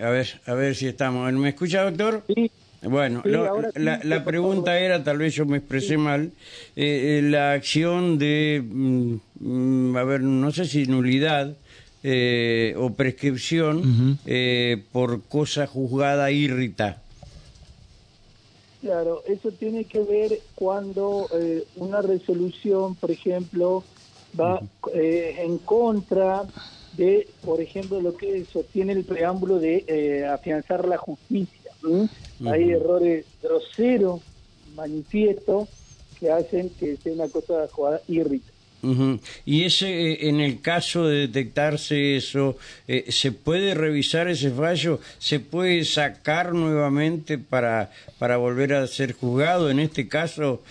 A ver si estamos. ¿Me escucha, doctor? Sí. Bueno, sí, la pregunta era, tal vez yo me expresé mal, la acción de, no sé si nulidad o prescripción por cosa juzgada irrita. Claro, eso tiene que ver cuando una resolución, por ejemplo, va en contra de, por ejemplo, lo que sostiene el preámbulo de afianzar la justicia. Hay errores groseros, manifiestos, que hacen que sea una cosa jugada irrita. Y ese, en el caso de detectarse eso, ¿se puede revisar ese fallo? ¿Se puede sacar nuevamente para volver a ser juzgado? En este caso,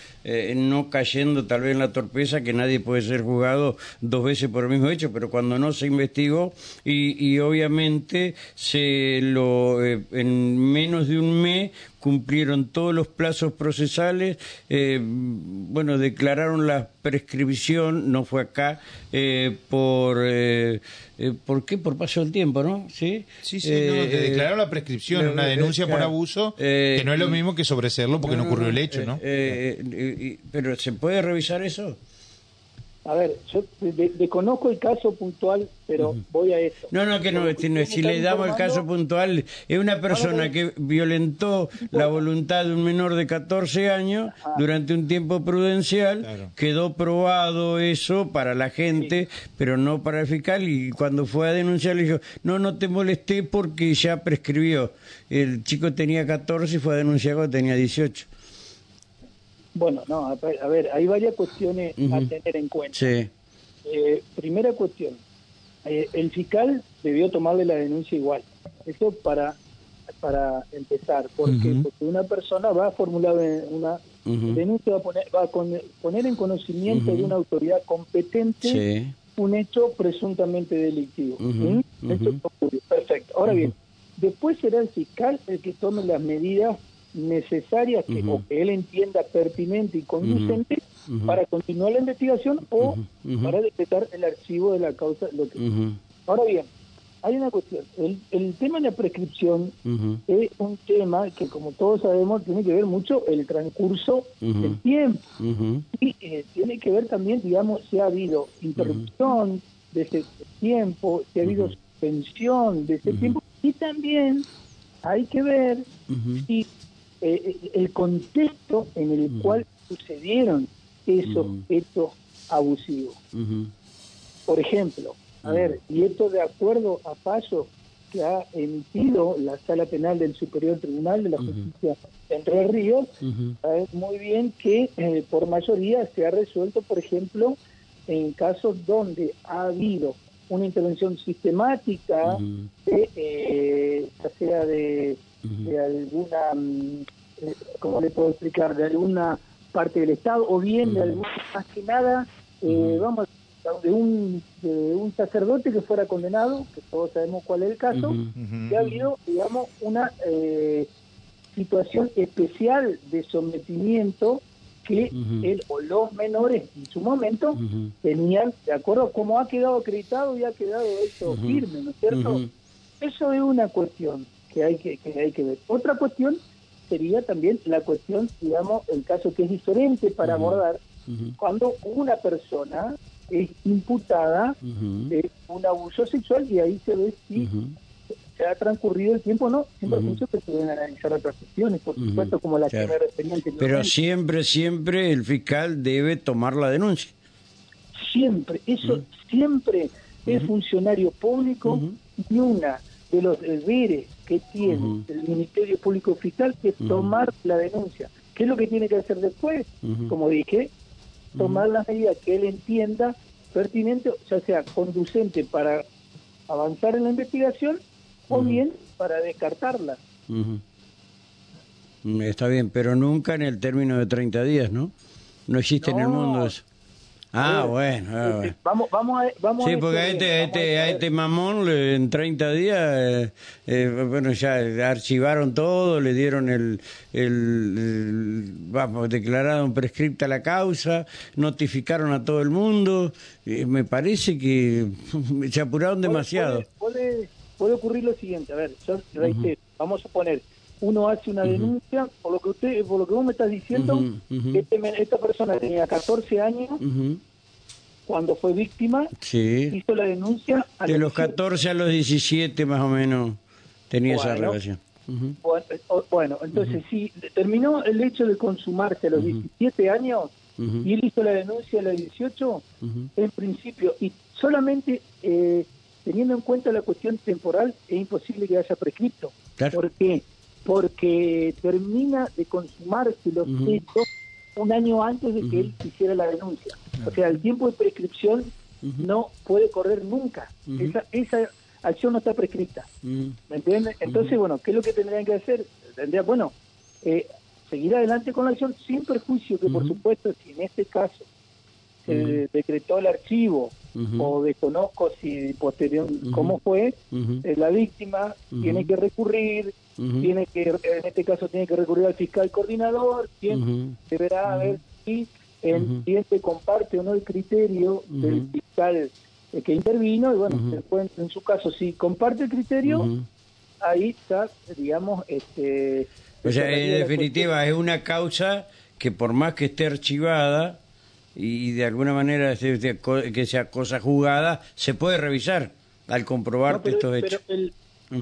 no cayendo tal vez en la torpeza que nadie puede ser juzgado dos veces por el mismo hecho, pero cuando no se investigó y obviamente se lo en menos de un mes cumplieron todos los plazos procesales, declararon la prescripción, no fue acá, ¿por qué? Por paso del tiempo, ¿no? Declararon la prescripción, una denuncia por abuso, que no es lo mismo que sobreseerlo porque no ocurrió el hecho, ¿no? ¿Pero se puede revisar eso? A ver, yo desconozco el caso puntual, pero voy a eso. Si le damos el caso puntual, es una persona que violentó la voluntad de un menor de 14 años durante un tiempo prudencial, quedó probado eso para la gente, pero no para el fiscal, y cuando fue a denunciar le dijo, no te molesté porque ya prescribió. El chico tenía 14 y fue a denunciar cuando tenía 18. Bueno, hay varias cuestiones a tener en cuenta. Sí. Primera cuestión, el fiscal debió tomarle la denuncia igual. Eso para empezar, porque una persona va a formular una denuncia, va a poner en conocimiento de una autoridad competente un hecho presuntamente delictivo. Perfecto. Ahora bien, después será el fiscal el que tome las medidas necesarias que, o que él entienda pertinente y conducente para continuar la investigación o para decretar el archivo de la causa. Ahora bien, hay una cuestión. El tema de la prescripción es un tema que, como todos sabemos, tiene que ver mucho el transcurso del tiempo. Y tiene que ver también, digamos, si ha habido interrupción de ese tiempo, si ha habido suspensión de ese tiempo, y también hay que ver si el contexto en el cual sucedieron esos hechos abusivos. Por ejemplo, y esto de acuerdo a fallos que ha emitido la Sala Penal del Superior Tribunal de la Justicia de Entre Ríos, sabes muy bien que por mayoría se ha resuelto, por ejemplo, en casos donde ha habido una intervención sistemática, ya sea de alguna, ¿cómo le puedo explicar?, de alguna parte del Estado, o bien de alguna, más que nada, de un sacerdote que fuera condenado, que todos sabemos cuál es el caso, que ha habido, digamos, una situación especial de sometimiento que él o los menores en su momento tenían, de acuerdo, como ha quedado acreditado y ha quedado eso firme, ¿no es cierto? Eso es una cuestión que hay que ver. Otra cuestión sería también la cuestión, digamos, el caso que es diferente para abordar, cuando una persona es imputada de un abuso sexual y ahí se ve si se ha transcurrido el tiempo, ¿no? Siempre mucho que se deben analizar otras cuestiones, por supuesto, como la que me refería anteriormente. Pero siempre el fiscal debe tomar la denuncia. Siempre, eso siempre es funcionario público y una de los deberes que tiene el Ministerio Público Fiscal es tomar la denuncia. ¿Qué es lo que tiene que hacer después? Como dije, tomar las medidas que él entienda pertinente, ya sea conducente para avanzar en la investigación o bien para descartarla. Está bien, pero nunca en el término de 30 días, ¿no? No existe en el mundo eso. Bueno. Vamos sí, porque a este mamón en 30 días, ya archivaron todo, le dieron declararon prescripta la causa, notificaron a todo el mundo, me parece que se apuraron demasiado. puede ocurrir lo siguiente, a ver, yo reitero, vamos a poner, uno hace una denuncia, por lo que usted, por lo que vos me estás diciendo, esta persona tenía 14 años cuando fue víctima, hizo la denuncia a de los 14 a los 17 más o menos tenía esa relación. Bueno, entonces si terminó el hecho de consumarse a los 17 años y él hizo la denuncia a los 18, en principio, y solamente teniendo en cuenta la cuestión temporal, es imposible que haya prescripto. Claro. ¿Por qué? Porque termina de consumarse los hechos un año antes de que él hiciera la denuncia. Claro. O sea, el tiempo de prescripción no puede correr nunca. Esa acción no está prescripta. ¿Me entiendes? Entonces, bueno, ¿qué es lo que tendrían que hacer? Bueno, seguir adelante con la acción sin perjuicio que, por supuesto, si en este caso se decretó el archivo o desconozco si posterior cómo fue, la víctima tiene que recurrir, tiene que, en este caso tiene que recurrir al fiscal coordinador, quien deberá ver si el cliente comparte o no el criterio del fiscal que intervino, y bueno, después, en su caso, si comparte el criterio, ahí está, digamos, o sea, en definitiva, es una causa que por más que esté archivada y de alguna manera que sea cosa jugada, se puede revisar al comprobarte estos hechos. Pero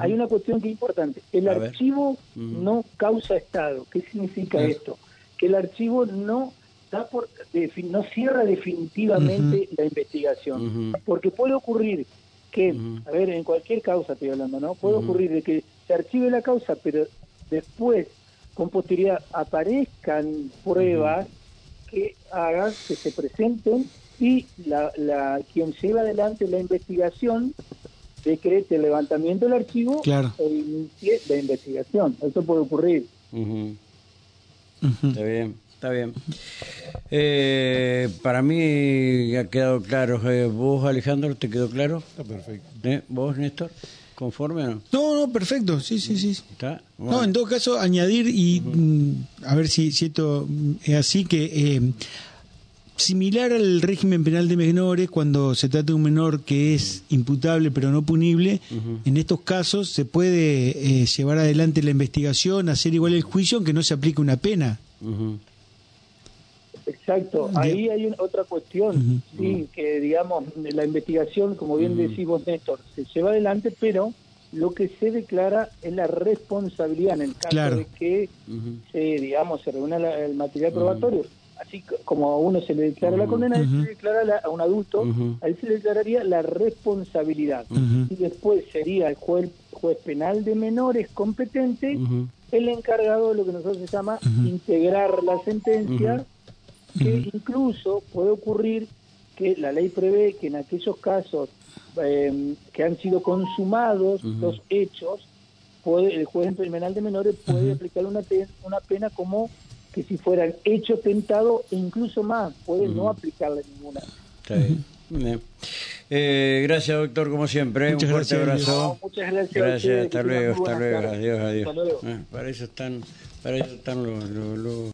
hay una cuestión que es importante. El archivo no causa estado. ¿Qué significa esto? Que el archivo no da no cierra definitivamente la investigación. Porque puede ocurrir que, a ver, en cualquier causa estoy hablando, ¿no? Puede ocurrir de que se archive la causa, pero después, con posterioridad, aparezcan pruebas que hagan que se presenten y quien lleva adelante la investigación decrete el levantamiento del archivo e inicie la investigación. Eso puede ocurrir. Está bien, está bien. Para mí ha quedado claro. ¿Vos, Alejandro, te quedó claro? Está perfecto. ¿Vos, Néstor? ¿Conforme o no? No, perfecto, sí. ¿Está? Bueno. No, en todo caso, añadir y a ver si esto es así, que similar al régimen penal de menores, cuando se trata de un menor que es imputable pero no punible, en estos casos se puede llevar adelante la investigación, hacer igual el juicio, aunque no se aplique una pena. Exacto, ahí hay otra cuestión, que digamos, la investigación, como bien decís vos, Néstor, se lleva adelante, pero lo que se declara es la responsabilidad en el caso de que se reúna el material probatorio. Así como a uno se le declara la condena, se le declara a un adulto, a él se le declararía la responsabilidad. Y después sería el juez penal de menores competente, el encargado de lo que nosotros se llama integrar la sentencia, que incluso puede ocurrir que la ley prevé que en aquellos casos que han sido consumados los hechos, el juez penal de menores puede aplicar una pena como que si fueran hechos tentados, e incluso más, puede no aplicarle ninguna. Está bien. Gracias, doctor, como siempre. Muchas gracias, fuerte abrazo. No, muchas gracias. Gracias, hasta luego. Adiós. Para eso están los...